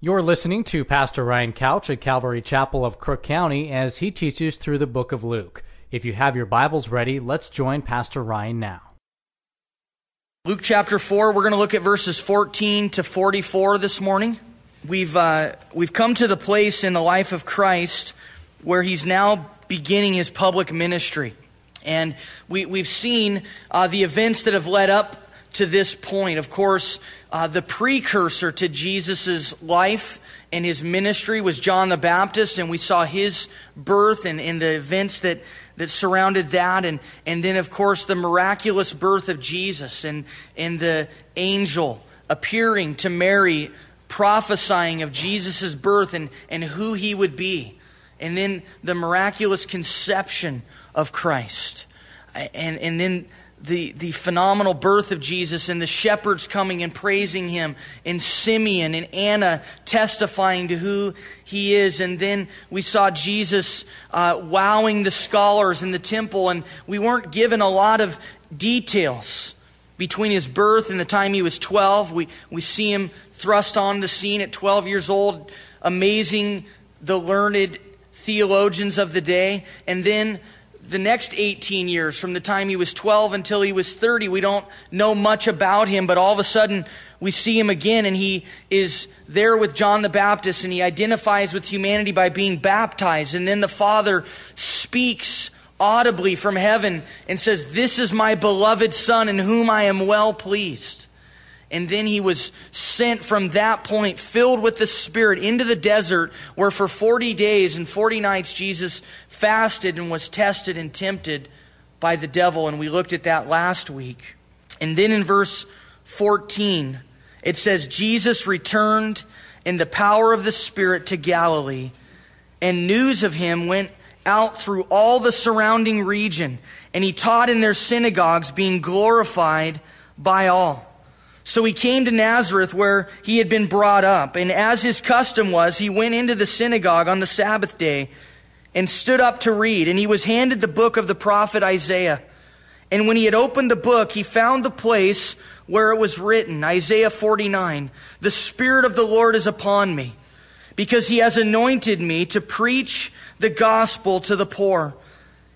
You're listening to Pastor Ryan Couch at Calvary Chapel of Crook County as he teaches through the book of Luke. If you have your Bibles ready, let's join Pastor Ryan now. Luke chapter 4, we're going to look at verses 14 to 44 this morning. We've come to the place in the life of Christ where he's now beginning his public ministry. And we've seen the events that have led up to this point. Of course, the precursor to Jesus' life and his ministry was John the Baptist, and we saw his birth and the events that surrounded that, and then, of course, the miraculous birth of Jesus and the angel appearing to Mary, prophesying of Jesus' birth and who he would be, and then the miraculous conception of Christ, and then the phenomenal birth of Jesus and the shepherds coming and praising him, and Simeon and Anna testifying to who he is. And then we saw Jesus wowing the scholars in the temple, and we weren't given a lot of details between his birth and the time he was 12. We see him thrust on the scene at 12 years old, amazing the learned theologians of the day. And then the next 18 years, from the time he was 12 until he was 30, we don't know much about him, but all of a sudden we see him again, and he is there with John the Baptist, and he identifies with humanity by being baptized. And then the Father speaks audibly from heaven and says, "This is my beloved Son in whom I am well pleased." And then he was sent from that point, filled with the Spirit, into the desert, where for 40 days and 40 nights Jesus fasted and was tested and tempted by the devil. And we looked at that last week. And then in verse 14, it says, Jesus returned in the power of the Spirit to Galilee, and news of him went out through all the surrounding region. And he taught in their synagogues, being glorified by all. So he came to Nazareth, where he had been brought up. And as his custom was, he went into the synagogue on the Sabbath day and stood up to read. And he was handed the book of the prophet Isaiah. And when he had opened the book, he found the place where it was written, Isaiah 49, "The Spirit of the Lord is upon me, because he has anointed me to preach the gospel to the poor.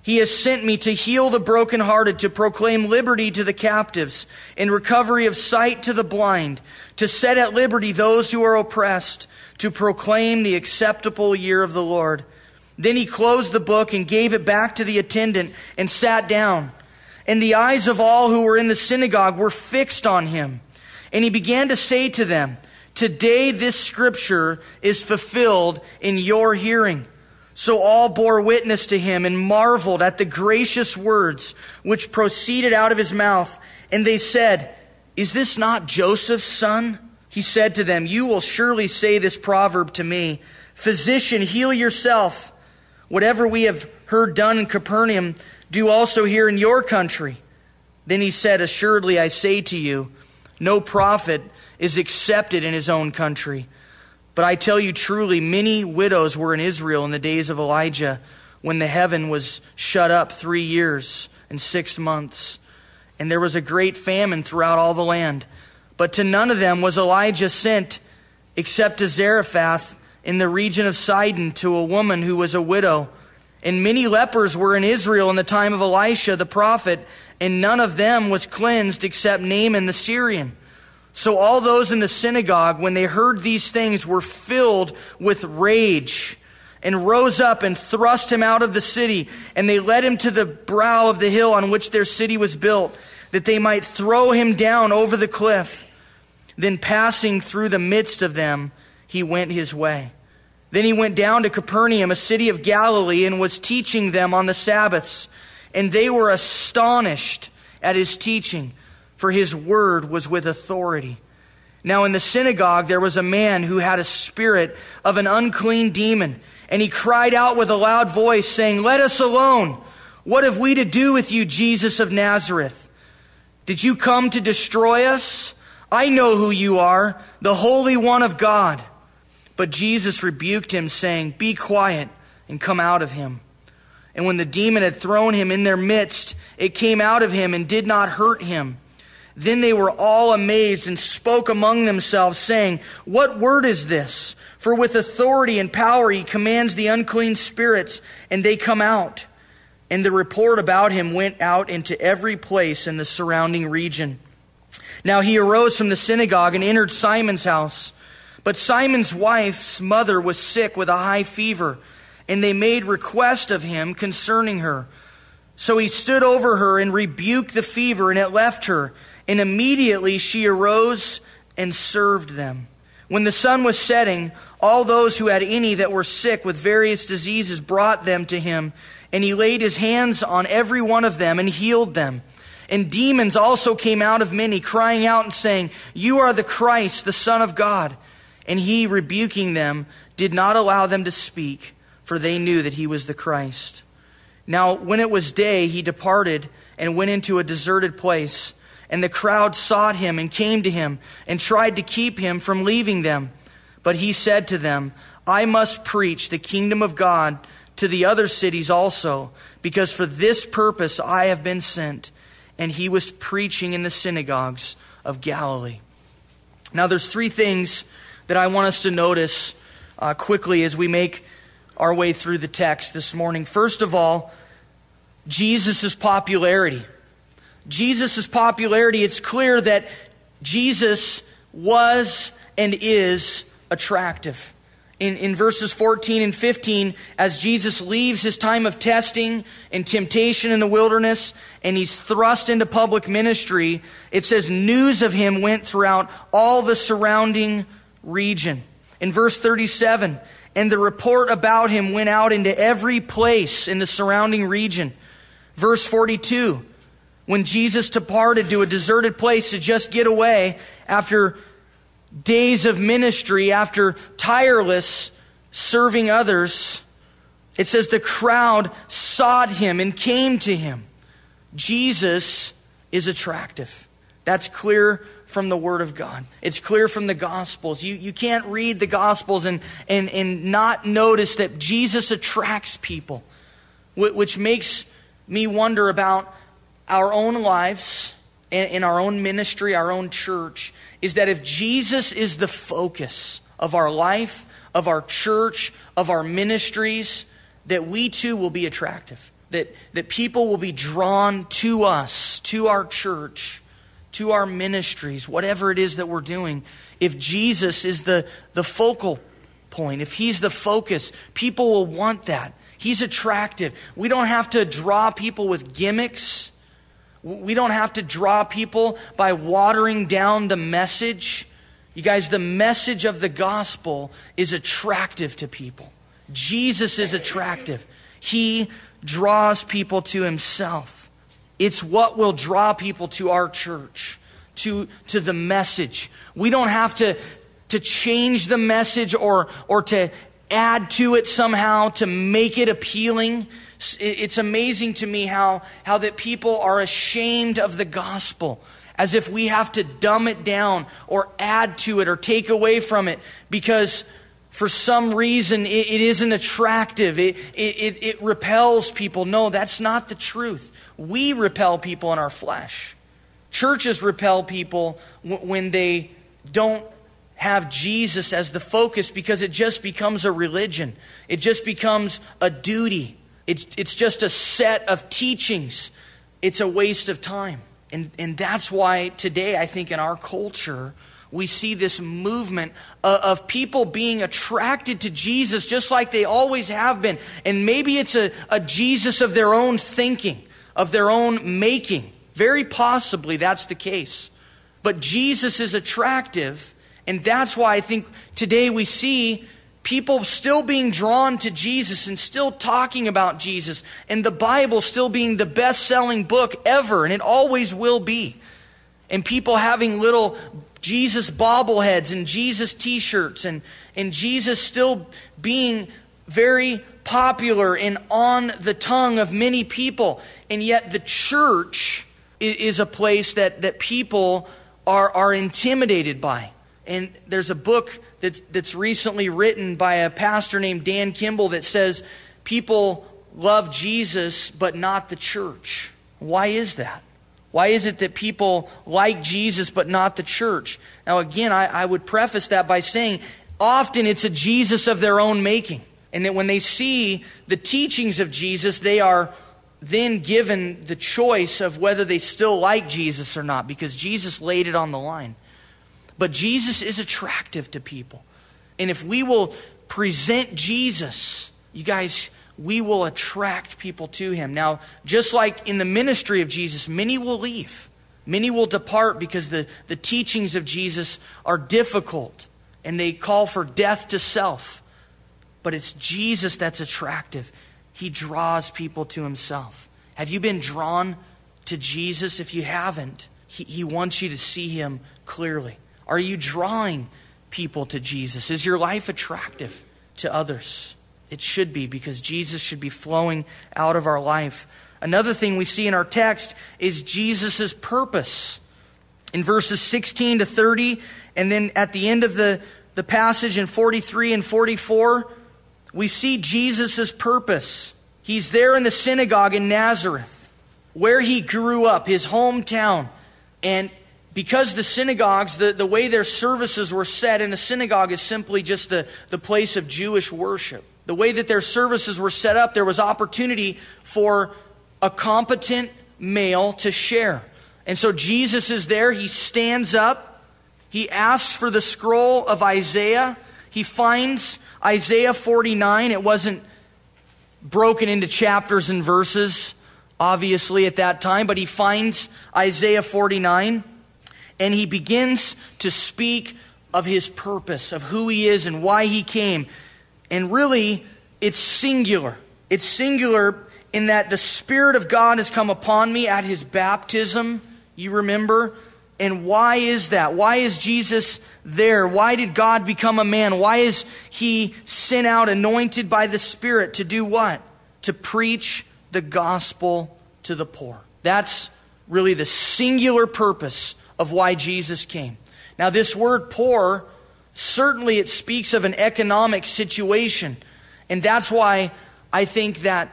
He has sent me to heal the brokenhearted, to proclaim liberty to the captives, and recovery of sight to the blind, to set at liberty those who are oppressed, to proclaim the acceptable year of the Lord." Then he closed the book and gave it back to the attendant and sat down. And the eyes of all who were in the synagogue were fixed on him. And he began to say to them, "Today this scripture is fulfilled in your hearing." So all bore witness to him and marveled at the gracious words which proceeded out of his mouth. And they said, "Is this not Joseph's son?" He said to them, "You will surely say this proverb to me, 'Physician, heal yourself. Whatever we have heard done in Capernaum, do also here in your country.'" Then he said, "Assuredly, I say to you, no prophet is accepted in his own country. But I tell you truly, many widows were in Israel in the days of Elijah, when the heaven was shut up 3 years and 6 months. And there was a great famine throughout all the land. But to none of them was Elijah sent, except to Zarephath in the region of Sidon, to a woman who was a widow. And many lepers were in Israel in the time of Elisha the prophet, and none of them was cleansed except Naaman the Syrian." So all those in the synagogue, when they heard these things, were filled with rage, and rose up and thrust him out of the city. And they led him to the brow of the hill on which their city was built, that they might throw him down over the cliff. Then passing through the midst of them, he went his way. Then he went down to Capernaum, a city of Galilee, and was teaching them on the Sabbaths. And they were astonished at his teaching, for his word was with authority. Now in the synagogue there was a man who had a spirit of an unclean demon, and he cried out with a loud voice, saying, "Let us alone. What have we to do with you, Jesus of Nazareth? Did you come to destroy us? I know who you are, the Holy One of God." But Jesus rebuked him, saying, "Be quiet, and come out of him." And when the demon had thrown him in their midst, it came out of him and did not hurt him. Then they were all amazed and spoke among themselves, saying, "What word is this? For with authority and power he commands the unclean spirits, and they come out." And the report about him went out into every place in the surrounding region. Now he arose from the synagogue and entered Simon's house. But Simon's wife's mother was sick with a high fever, and they made request of him concerning her. So he stood over her and rebuked the fever, and it left her. And immediately she arose and served them. When the sun was setting, all those who had any that were sick with various diseases brought them to him, and he laid his hands on every one of them and healed them. And demons also came out of many, crying out and saying, "You are the Christ, the Son of God." And he, rebuking them, did not allow them to speak, for they knew that he was the Christ. Now when it was day, he departed and went into a deserted place. And the crowd sought him and came to him and tried to keep him from leaving them. But he said to them, "I must preach the kingdom of God to the other cities also, because for this purpose I have been sent." And he was preaching in the synagogues of Galilee. Now there's three things that I want us to notice quickly as we make our way through the text this morning. First of all, Jesus' popularity. Jesus' popularity, it's clear that Jesus was and is attractive. In verses 14 and 15, as Jesus leaves his time of testing and temptation in the wilderness, and he's thrust into public ministry, it says news of him went throughout all the surrounding region. In verse 37, and the report about him went out into every place in the surrounding region. Verse 42, when Jesus departed to a deserted place to just get away after days of ministry, after tireless serving others, it says the crowd sought him and came to him. Jesus is attractive. That's clear from the Word of God. It's clear from the Gospels. You can't read the Gospels and not notice that Jesus attracts people, which makes me wonder about our own lives and in our own ministry, our own church, is that if Jesus is the focus of our life, of our church, of our ministries, that we too will be attractive, that people will be drawn to us, to our church, to our ministries, whatever it is that we're doing. If Jesus is the focal point, if he's the focus, people will want that. He's attractive. We don't have to draw people with gimmicks. We don't have to draw people by watering down the message. You guys, the message of the gospel is attractive to people. Jesus is attractive. He draws people to himself. It's what will draw people to our church, to the message. We don't have to change the message or to add to it somehow to make it appealing. It's amazing to me how that people are ashamed of the gospel, as if we have to dumb it down or add to it or take away from it because for some reason it isn't attractive. It repels people. No, that's not the truth. We repel people in our flesh. Churches repel people when they don't have Jesus as the focus, because it just becomes a religion. It just becomes a duty. It's just a set of teachings. It's a waste of time. And that's why today, I think in our culture, we see this movement of people being attracted to Jesus just like they always have been. And maybe it's a Jesus of their own thinking, of their own making. Very possibly that's the case. But Jesus is attractive. And that's why I think today we see people still being drawn to Jesus and still talking about Jesus, and the Bible still being the best-selling book ever, and it always will be. And people having little Jesus bobbleheads and Jesus t-shirts, and Jesus still being very popular and on the tongue of many people. And yet the church is a place that people are intimidated by. And there's a book that's recently written by a pastor named Dan Kimball that says people love Jesus but not the church. Why is that? Why is it that people like Jesus but not the church? Now again, I would preface that by saying often it's a Jesus of their own making. And that when they see the teachings of Jesus, they are then given the choice of whether they still like Jesus or not, because Jesus laid it on the line. But Jesus is attractive to people. And if we will present Jesus, you guys, we will attract people to him. Now, just like in the ministry of Jesus, many will leave. Many will depart because the teachings of Jesus are difficult and they call for death to self. But it's Jesus that's attractive. He draws people to himself. Have you been drawn to Jesus? If you haven't, he wants you to see him clearly. Are you drawing people to Jesus? Is your life attractive to others? It should be, because Jesus should be flowing out of our life. Another thing we see in our text is Jesus' purpose. In verses 16 to 30, and then at the end of the passage in 43 and 44, we see Jesus' purpose. He's there in the synagogue in Nazareth, where he grew up, his hometown. And because the synagogues, the way their services were set in a synagogue is simply just the place of Jewish worship. The way that their services were set up, there was opportunity for a competent male to share. And so Jesus is there. He stands up. He asks for the scroll of Isaiah. He finds Isaiah 49. It wasn't broken into chapters and verses, obviously, at that time. But he finds Isaiah 49. And he begins to speak of his purpose, of who he is and why he came. And really, it's singular. It's singular in that the Spirit of God has come upon me at his baptism, you remember? And why is that? Why is Jesus there? Why did God become a man? Why is he sent out, anointed by the Spirit? To do what? To preach the gospel to the poor. That's really the singular purpose of why Jesus came. Now, this word poor, certainly it speaks of an economic situation. And that's why I think that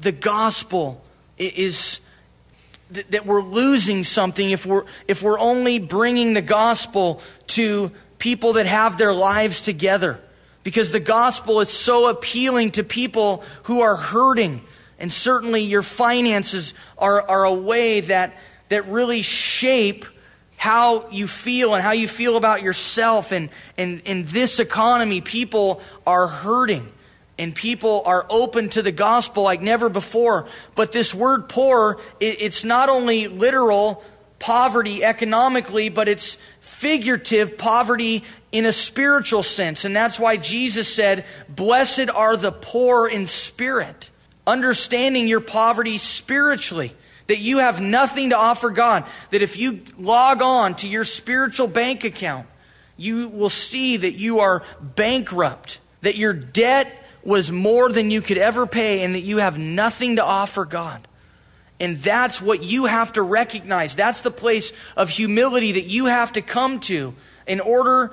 the gospel is that we're losing something if we're only bringing the gospel to people that have their lives together. Because the gospel is so appealing to people who are hurting. And certainly your finances are a way that really shape how you feel and how you feel about yourself. And in this economy, people are hurting and people are open to the gospel like never before. But this word poor, it's not only literal poverty economically, but it's figurative poverty in a spiritual sense. And that's why Jesus said, "Blessed are the poor in spirit," understanding your poverty spiritually. That you have nothing to offer God. That if you log on to your spiritual bank account, you will see that you are bankrupt. That your debt was more than you could ever pay and that you have nothing to offer God. And that's what you have to recognize. That's the place of humility that you have to come to in order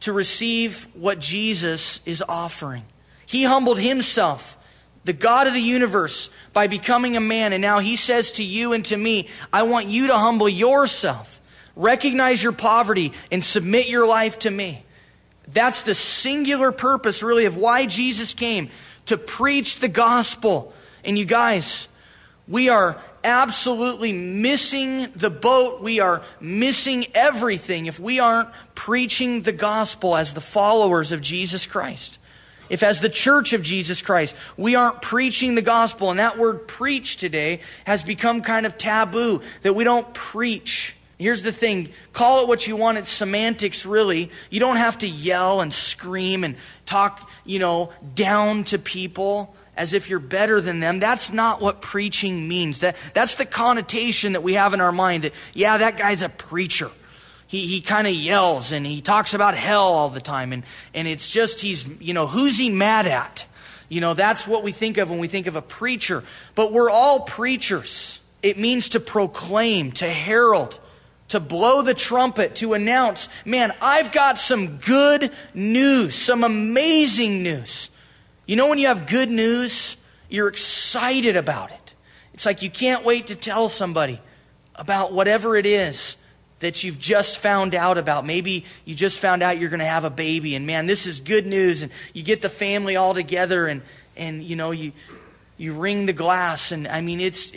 to receive what Jesus is offering. He humbled himself, the God of the universe, by becoming a man. And now he says to you and to me, I want you to humble yourself, recognize your poverty, and submit your life to me. That's the singular purpose, really, of why Jesus came, to preach the gospel. And you guys, we are absolutely missing the boat. We are missing everything if we aren't preaching the gospel as the followers of Jesus Christ. If as the church of Jesus Christ, we aren't preaching the gospel, and that word preach today has become kind of taboo, that we don't preach. Here's the thing, call it what you want, it's semantics really. You don't have to yell and scream and talk, down to people as if you're better than them. That's not what preaching means. That's the connotation that we have in our mind that, yeah, that guy's a preacher. He kind of yells and he talks about hell all the time. And it's just, he's, who's he mad at? That's what we think of when we think of a preacher. But we're all preachers. It means to proclaim, to herald, to blow the trumpet, to announce, man, I've got some good news, some amazing news. When you have good news, you're excited about it. It's like you can't wait to tell somebody. about whatever it is that you've just found out about. Maybe you just found out you're going to have a baby, and man, this is good news. And you get the family all together, and you know, you ring the glass, and I mean, it's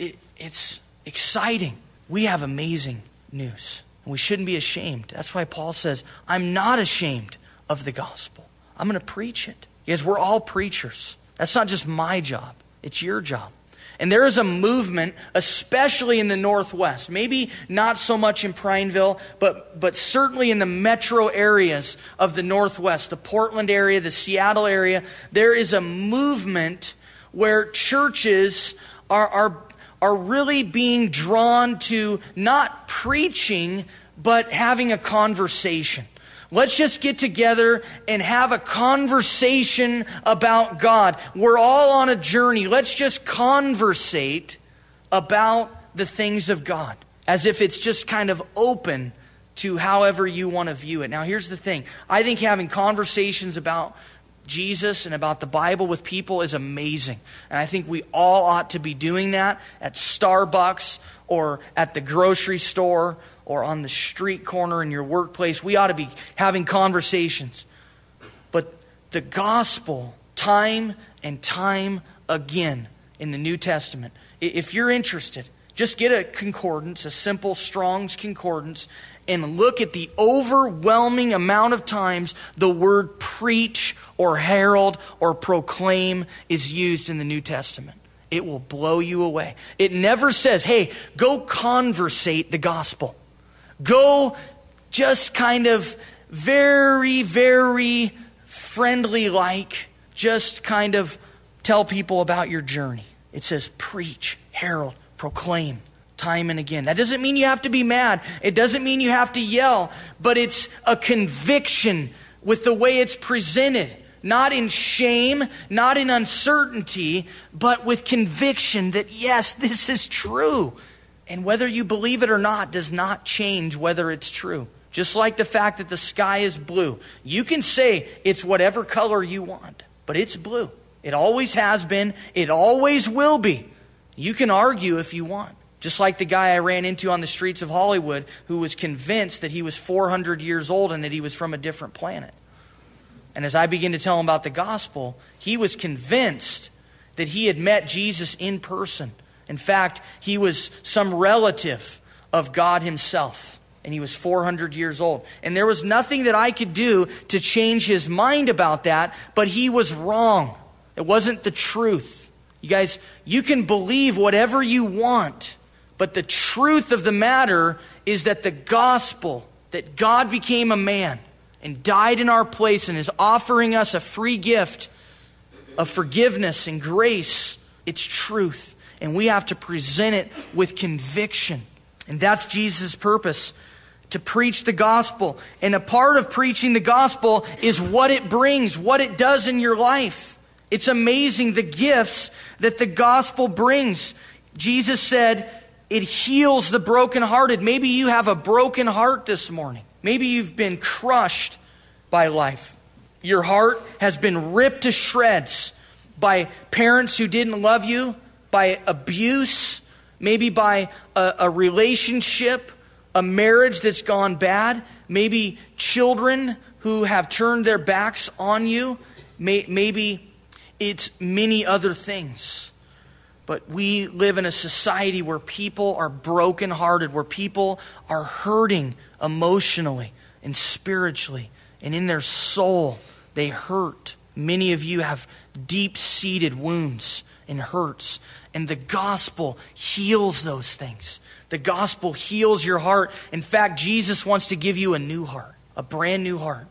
exciting. We have amazing news, and we shouldn't be ashamed. That's why Paul says, "I'm not ashamed of the gospel. I'm going to preach it." Because we're all preachers. That's not just my job. It's your job. And there is a movement, especially in the Northwest, maybe not so much in Prineville, but certainly in the metro areas of the Northwest, the Portland area, the Seattle area, there is a movement where churches are really being drawn to not preaching, but having a conversation. Let's just get together and have a conversation about God. We're all on a journey. Let's just conversate about the things of God as if it's just kind of open to however you want to view it. Now, here's the thing. I think having conversations about Jesus and about the Bible with people is amazing. And I think we all ought to be doing that at Starbucks or at the grocery store or on the street corner in your workplace. We ought to be having conversations. But the gospel, time and time again in the New Testament, if you're interested, just get a concordance, a simple Strong's Concordance, and look at the overwhelming amount of times the word preach or herald or proclaim is used in the New Testament. It will blow you away. It never says, hey, go conversate the gospel. Go just kind of very, very friendly-like, just kind of tell people about your journey. It says preach, herald, proclaim, time and again. That doesn't mean you have to be mad. It doesn't mean you have to yell, but it's a conviction with the way it's presented. Not in shame, not in uncertainty, but with conviction that yes, this is true. And whether you believe it or not does not change whether it's true. Just like the fact that the sky is blue. You can say it's whatever color you want, but it's blue. It always has been. It always will be. You can argue if you want. Just like the guy I ran into on the streets of Hollywood who was convinced that he was 400 years old and that he was from a different planet. And as I began to tell him about the gospel, he was convinced that he had met Jesus in person. In fact, he was some relative of God himself, and he was 400 years old. And there was nothing that I could do to change his mind about that, but he was wrong. It wasn't the truth. You guys, you can believe whatever you want, but the truth of the matter is that the gospel, that God became a man, and died in our place and is offering us a free gift of forgiveness and grace. It's truth. And we have to present it with conviction. And that's Jesus' purpose, to preach the gospel. And a part of preaching the gospel is what it brings, what it does in your life. It's amazing the gifts that the gospel brings. Jesus said it heals the brokenhearted. Maybe you have a broken heart this morning. Maybe you've been crushed by life. Your heart has been ripped to shreds by parents who didn't love you, by abuse, maybe by a relationship, a marriage that's gone bad, maybe children who have turned their backs on you, maybe it's many other things. But we live in a society where people are brokenhearted, where people are hurting emotionally and spiritually, and in their soul, they hurt. Many of you have deep-seated wounds and hurts, and the gospel heals those things. The gospel heals your heart. In fact, Jesus wants to give you a new heart, a brand new heart.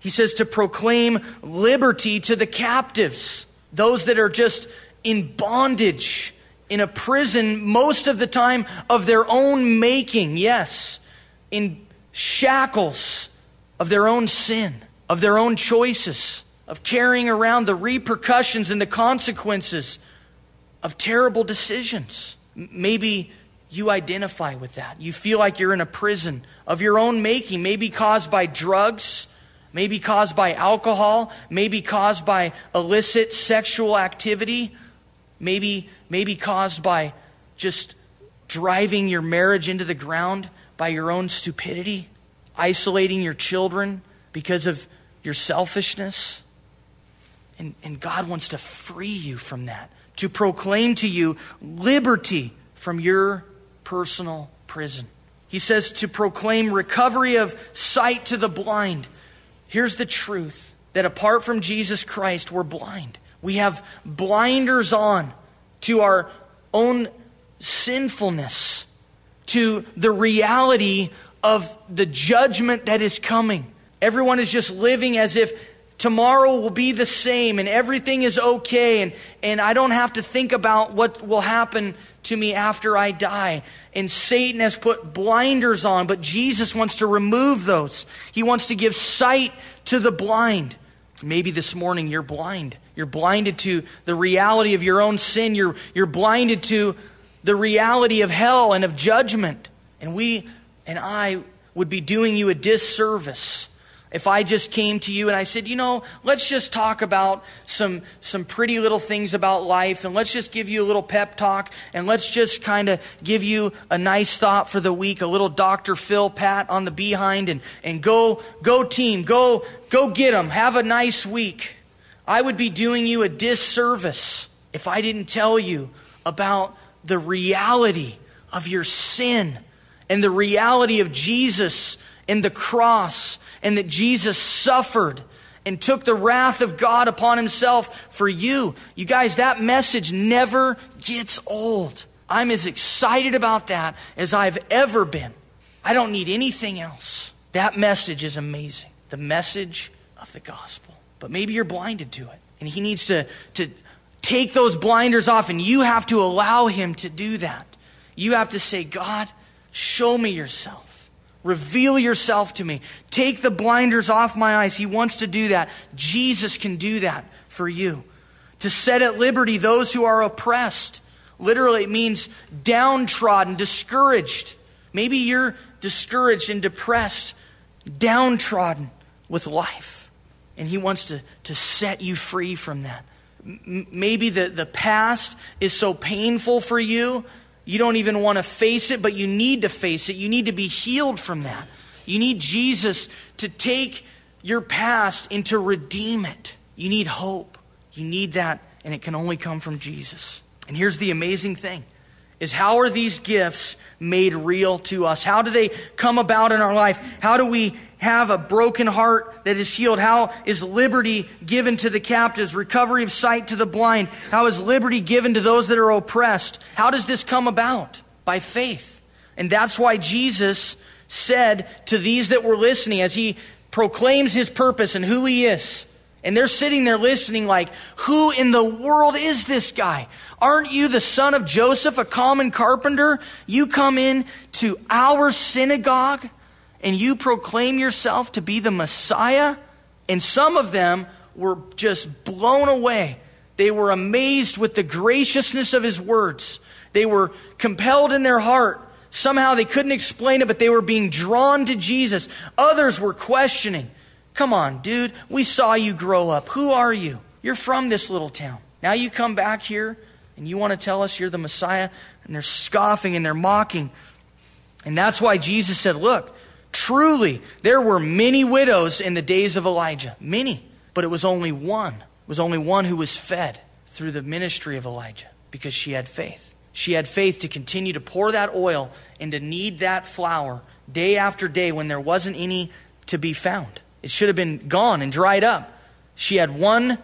He says to proclaim liberty to the captives, those that are just in bondage, in a prison, most of the time of their own making, yes, in shackles of their own sin, of their own choices, of carrying around the repercussions and the consequences of terrible decisions. Maybe you identify with that. You feel like you're in a prison of your own making, maybe caused by drugs, maybe caused by alcohol, maybe caused by illicit sexual activity, maybe caused by just driving your marriage into the ground by your own stupidity, isolating your children because of your selfishness. And God wants to free you from that, to proclaim to you liberty from your personal prison. He says to proclaim recovery of sight to the blind. Here's the truth, that apart from Jesus Christ, we're blind. We have blinders on to our own sinfulness, to the reality of the judgment that is coming. Everyone is just living as if tomorrow will be the same and everything is okay, and I don't have to think about what will happen to me after I die. And Satan has put blinders on, but Jesus wants to remove those. He wants to give sight to the blind. Maybe this morning you're blind. You're blinded to the reality of your own sin. You're blinded to the reality of hell and of judgment. And we and I would be doing you a disservice if I just came to you and I said, you know, let's just talk about some pretty little things about life, and let's just give you a little pep talk, and let's just kind of give you a nice thought for the week, a little Dr. Phil pat on the behind, and go team, go get them, have a nice week. I would be doing you a disservice if I didn't tell you about the reality of your sin and the reality of Jesus and the cross, and that Jesus suffered and took the wrath of God upon himself for you. You guys, that message never gets old. I'm as excited about that as I've ever been. I don't need anything else. That message is amazing. The message of the gospel. But maybe you're blinded to it. And he needs to take those blinders off, and you have to allow him to do that. You have to say, God, show me yourself. Reveal yourself to me. Take the blinders off my eyes. He wants to do that. Jesus can do that for you. To set at liberty those who are oppressed. Literally, it means downtrodden, discouraged. Maybe you're discouraged and depressed, downtrodden with life. And he wants to set you free from that. Maybe the past is so painful for you, you don't even want to face it, but you need to face it. You need to be healed from that. You need Jesus to take your past and to redeem it. You need hope. You need that, and it can only come from Jesus. And here's the amazing thing, is how are these gifts made real to us? How do they come about in our life? How do we have a broken heart that is healed? How is liberty given to the captives? Recovery of sight to the blind? How is liberty given to those that are oppressed? How does this come about? By faith. And that's why Jesus said to these that were listening, as he proclaims his purpose and who he is, and they're sitting there listening like, who in the world is this guy? Aren't you the son of Joseph, a common carpenter? You come in to our synagogue and you proclaim yourself to be the Messiah? And some of them were just blown away. They were amazed with the graciousness of his words. They were compelled in their heart. Somehow they couldn't explain it, but they were being drawn to Jesus. Others were questioning. Come on, dude, we saw you grow up. Who are you? You're from this little town. Now you come back here and you want to tell us you're the Messiah? And they're scoffing and they're mocking. And that's why Jesus said, look, truly, there were many widows in the days of Elijah. Many. But it was only one. It was only one who was fed through the ministry of Elijah, because she had faith. She had faith to continue to pour that oil and to knead that flour day after day when there wasn't any to be found. It should have been gone and dried up. She had one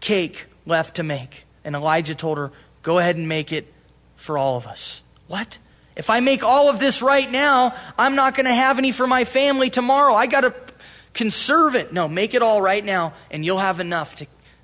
cake left to make. And Elijah told her, go ahead and make it for all of us. What? If I make all of this right now, I'm not going to have any for my family tomorrow. I got to conserve it. No, make it all right now and you'll have enough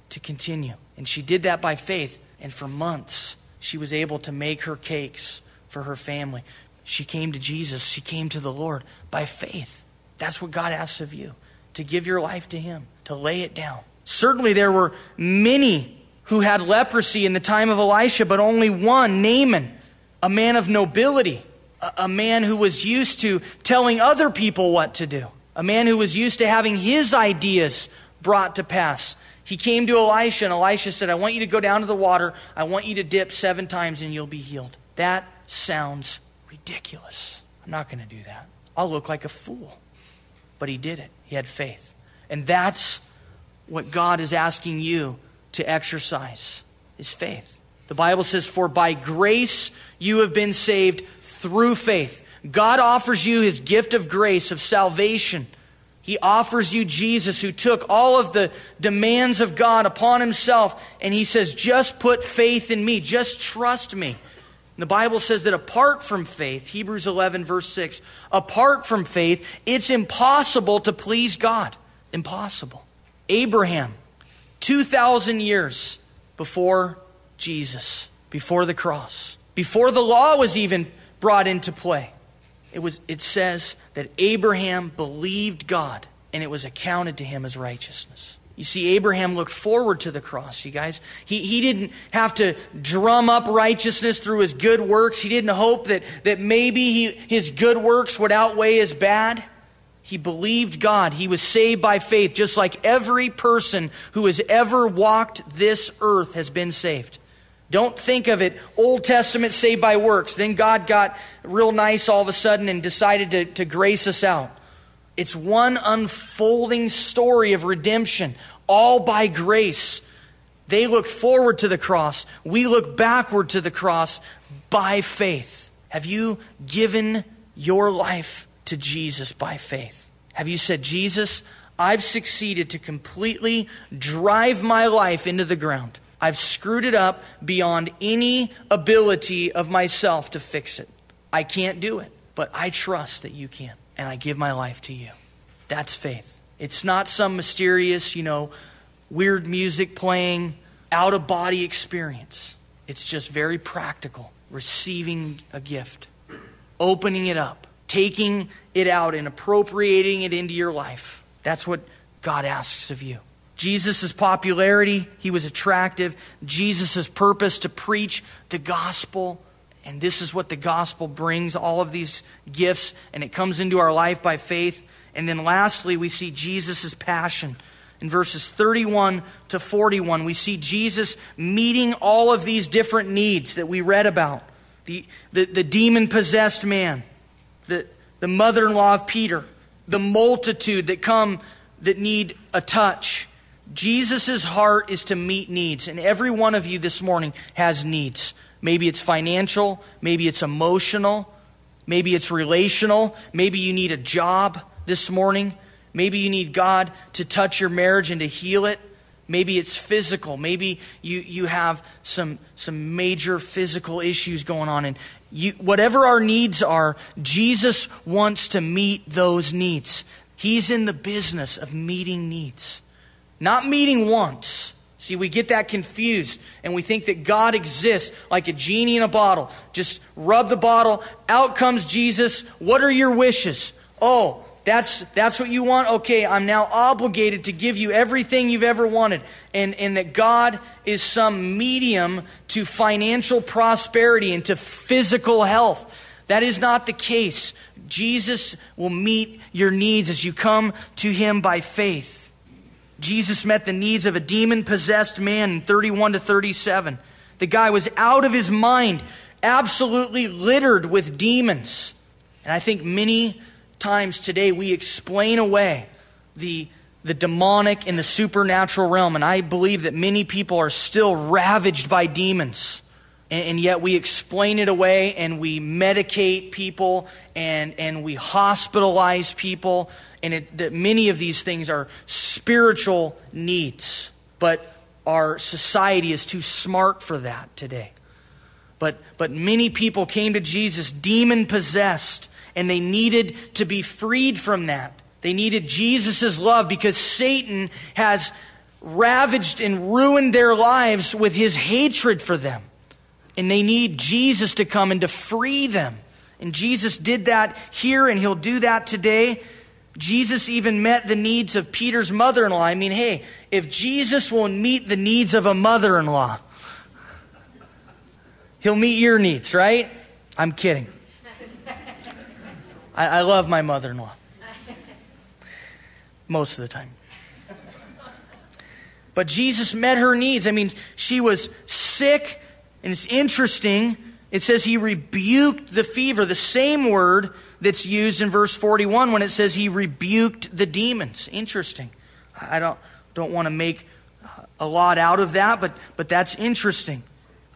to continue. And she did that by faith. And for months, she was able to make her cakes for her family. She came to Jesus. She came to the Lord by faith. That's what God asks of you. To give your life to him, to lay it down. Certainly there were many who had leprosy in the time of Elisha, but only one, Naaman, a man of nobility, a man who was used to telling other people what to do, a man who was used to having his ideas brought to pass. He came to Elisha, and Elisha said, I want you to go down to the water. I want you to dip 7 times, and you'll be healed. That sounds ridiculous. I'm not going to do that. I'll look like a fool. But he did it. He had faith. And that's what God is asking you to exercise, is faith. The Bible says, for by grace you have been saved through faith. God offers you his gift of grace, of salvation. He offers you Jesus, who took all of the demands of God upon himself. And he says, just put faith in me. Just trust me. And the Bible says that apart from faith, Hebrews 11, verse 6, apart from faith, it's impossible to please God. Impossible. Abraham, 2,000 years before Jesus, before the cross, before the law was even brought into play, it says that Abraham believed God, and it was accounted to him as righteousness. You see, Abraham looked forward to the cross, you guys. He didn't have to drum up righteousness through his good works. He didn't hope that maybe his good works would outweigh his bad. He believed God. He was saved by faith, just like every person who has ever walked this earth has been saved. Don't think of it, Old Testament saved by works. Then God got real nice all of a sudden and decided to grace us out. It's one unfolding story of redemption, all by grace. They looked forward to the cross. We look backward to the cross by faith. Have you given your life to Jesus by faith? Have you said, Jesus, I've succeeded to completely drive my life into the ground. I've screwed it up beyond any ability of myself to fix it. I can't do it, but I trust that you can. And I give my life to you. That's faith. It's not some mysterious, weird music playing, out-of-body experience. It's just very practical. Receiving a gift. Opening it up. Taking it out and appropriating it into your life. That's what God asks of you. Jesus' popularity, he was attractive. Jesus' purpose to preach the gospel. And this is what the gospel brings, all of these gifts, and it comes into our life by faith. And then lastly, we see Jesus' passion. In verses 31 to 41, we see Jesus meeting all of these different needs that we read about. The demon-possessed man, the mother-in-law of Peter, the multitude that need a touch. Jesus' heart is to meet needs. And every one of you this morning has needs. Maybe it's financial, maybe it's emotional, maybe it's relational, maybe you need a job this morning, maybe you need God to touch your marriage and to heal it, maybe it's physical, maybe you have some major physical issues going on, and whatever our needs are, Jesus wants to meet those needs. He's in the business of meeting needs, not meeting wants. See, we get that confused, and we think that God exists like a genie in a bottle. Just rub the bottle, out comes Jesus. What are your wishes? Oh, that's what you want? Okay, I'm now obligated to give you everything you've ever wanted. And that God is some medium to financial prosperity and to physical health. That is not the case. Jesus will meet your needs as you come to him by faith. Jesus met the needs of a demon-possessed man in 31 to 37. The guy was out of his mind, absolutely littered with demons. And I think many times today we explain away the demonic and the supernatural realm. And I believe that many people are still ravaged by demons. And yet we explain it away, and we medicate people, and we hospitalize people. And that many of these things are spiritual needs. But our society is too smart for that today. But many people came to Jesus demon-possessed, and they needed to be freed from that. They needed Jesus' love, because Satan has ravaged and ruined their lives with his hatred for them. And they need Jesus to come and to free them. And Jesus did that here, and he'll do that today. Jesus even met the needs of Peter's mother-in-law. I mean, hey, if Jesus will meet the needs of a mother-in-law, he'll meet your needs, right? I'm kidding. I love my mother-in-law. Most of the time. But Jesus met her needs. I mean, she was sick. And it's interesting It says he rebuked the fever, the same word that's used in verse 41 when it says he rebuked the demons. Interesting. I don't want to make a lot out of that, but that's interesting.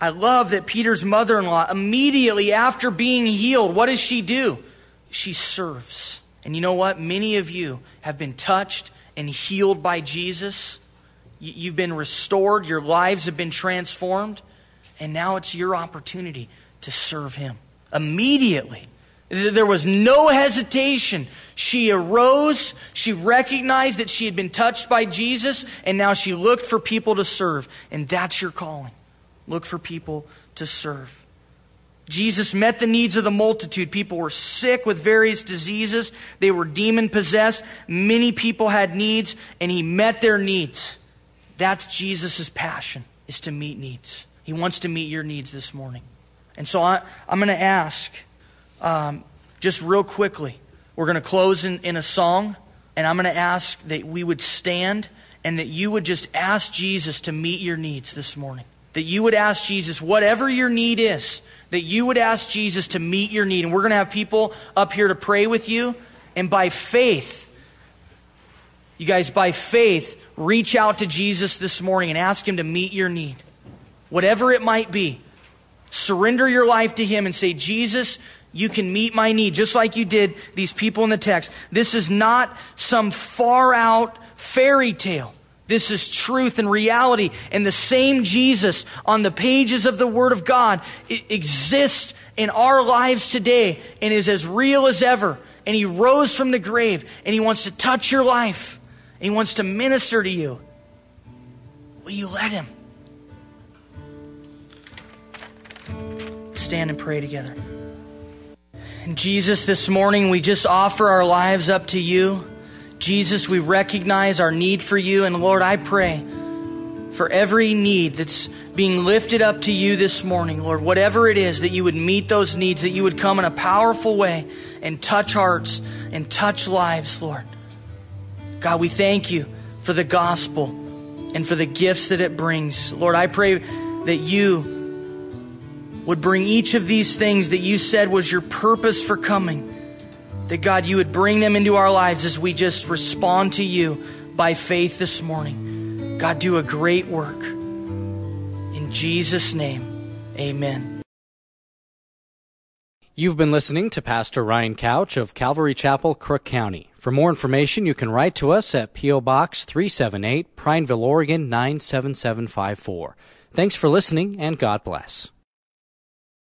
I love that Peter's mother-in-law, immediately after being healed, what does she do? She serves. And you know what? Many of you have been touched and healed by Jesus. You've been restored. Your lives have been transformed. And now it's your opportunity to serve him. Immediately. There was no hesitation. She arose. She recognized that she had been touched by Jesus. And now she looked for people to serve. And that's your calling. Look for people to serve. Jesus met the needs of the multitude. People were sick with various diseases. They were demon-possessed. Many people had needs, and he met their needs. That's Jesus' passion, is to meet needs. He wants to meet your needs this morning. And so I'm going to ask, just real quickly, we're going to close in a song, and I'm going to ask that we would stand and that you would just ask Jesus to meet your needs this morning. That you would ask Jesus, whatever your need is, that you would ask Jesus to meet your need. And we're going to have people up here to pray with you. And by faith, you guys, by faith, reach out to Jesus this morning and ask him to meet your need. Whatever it might be, surrender your life to him and say, Jesus, you can meet my need, just like you did these people in the text. This is not some far-out fairy tale. This is truth and reality. And the same Jesus on the pages of the Word of God exists in our lives today and is as real as ever. And he rose from the grave and he wants to touch your life. And he wants to minister to you. Will you let him? Stand and pray together. And Jesus, this morning we just offer our lives up to you. Jesus, we recognize our need for you. And Lord, I pray for every need that's being lifted up to you this morning, Lord, whatever it is, that you would meet those needs, that you would come in a powerful way and touch hearts and touch lives, Lord. God, we thank you for the gospel and for the gifts that it brings. Lord, I pray that you would bring each of these things that you said was your purpose for coming, that God, you would bring them into our lives as we just respond to you by faith this morning. God, do a great work. In Jesus' name, amen. You've been listening to Pastor Ryan Couch of Calvary Chapel, Crook County. For more information, you can write to us at P.O. Box 378, Prineville, Oregon 97754. Thanks for listening, and God bless.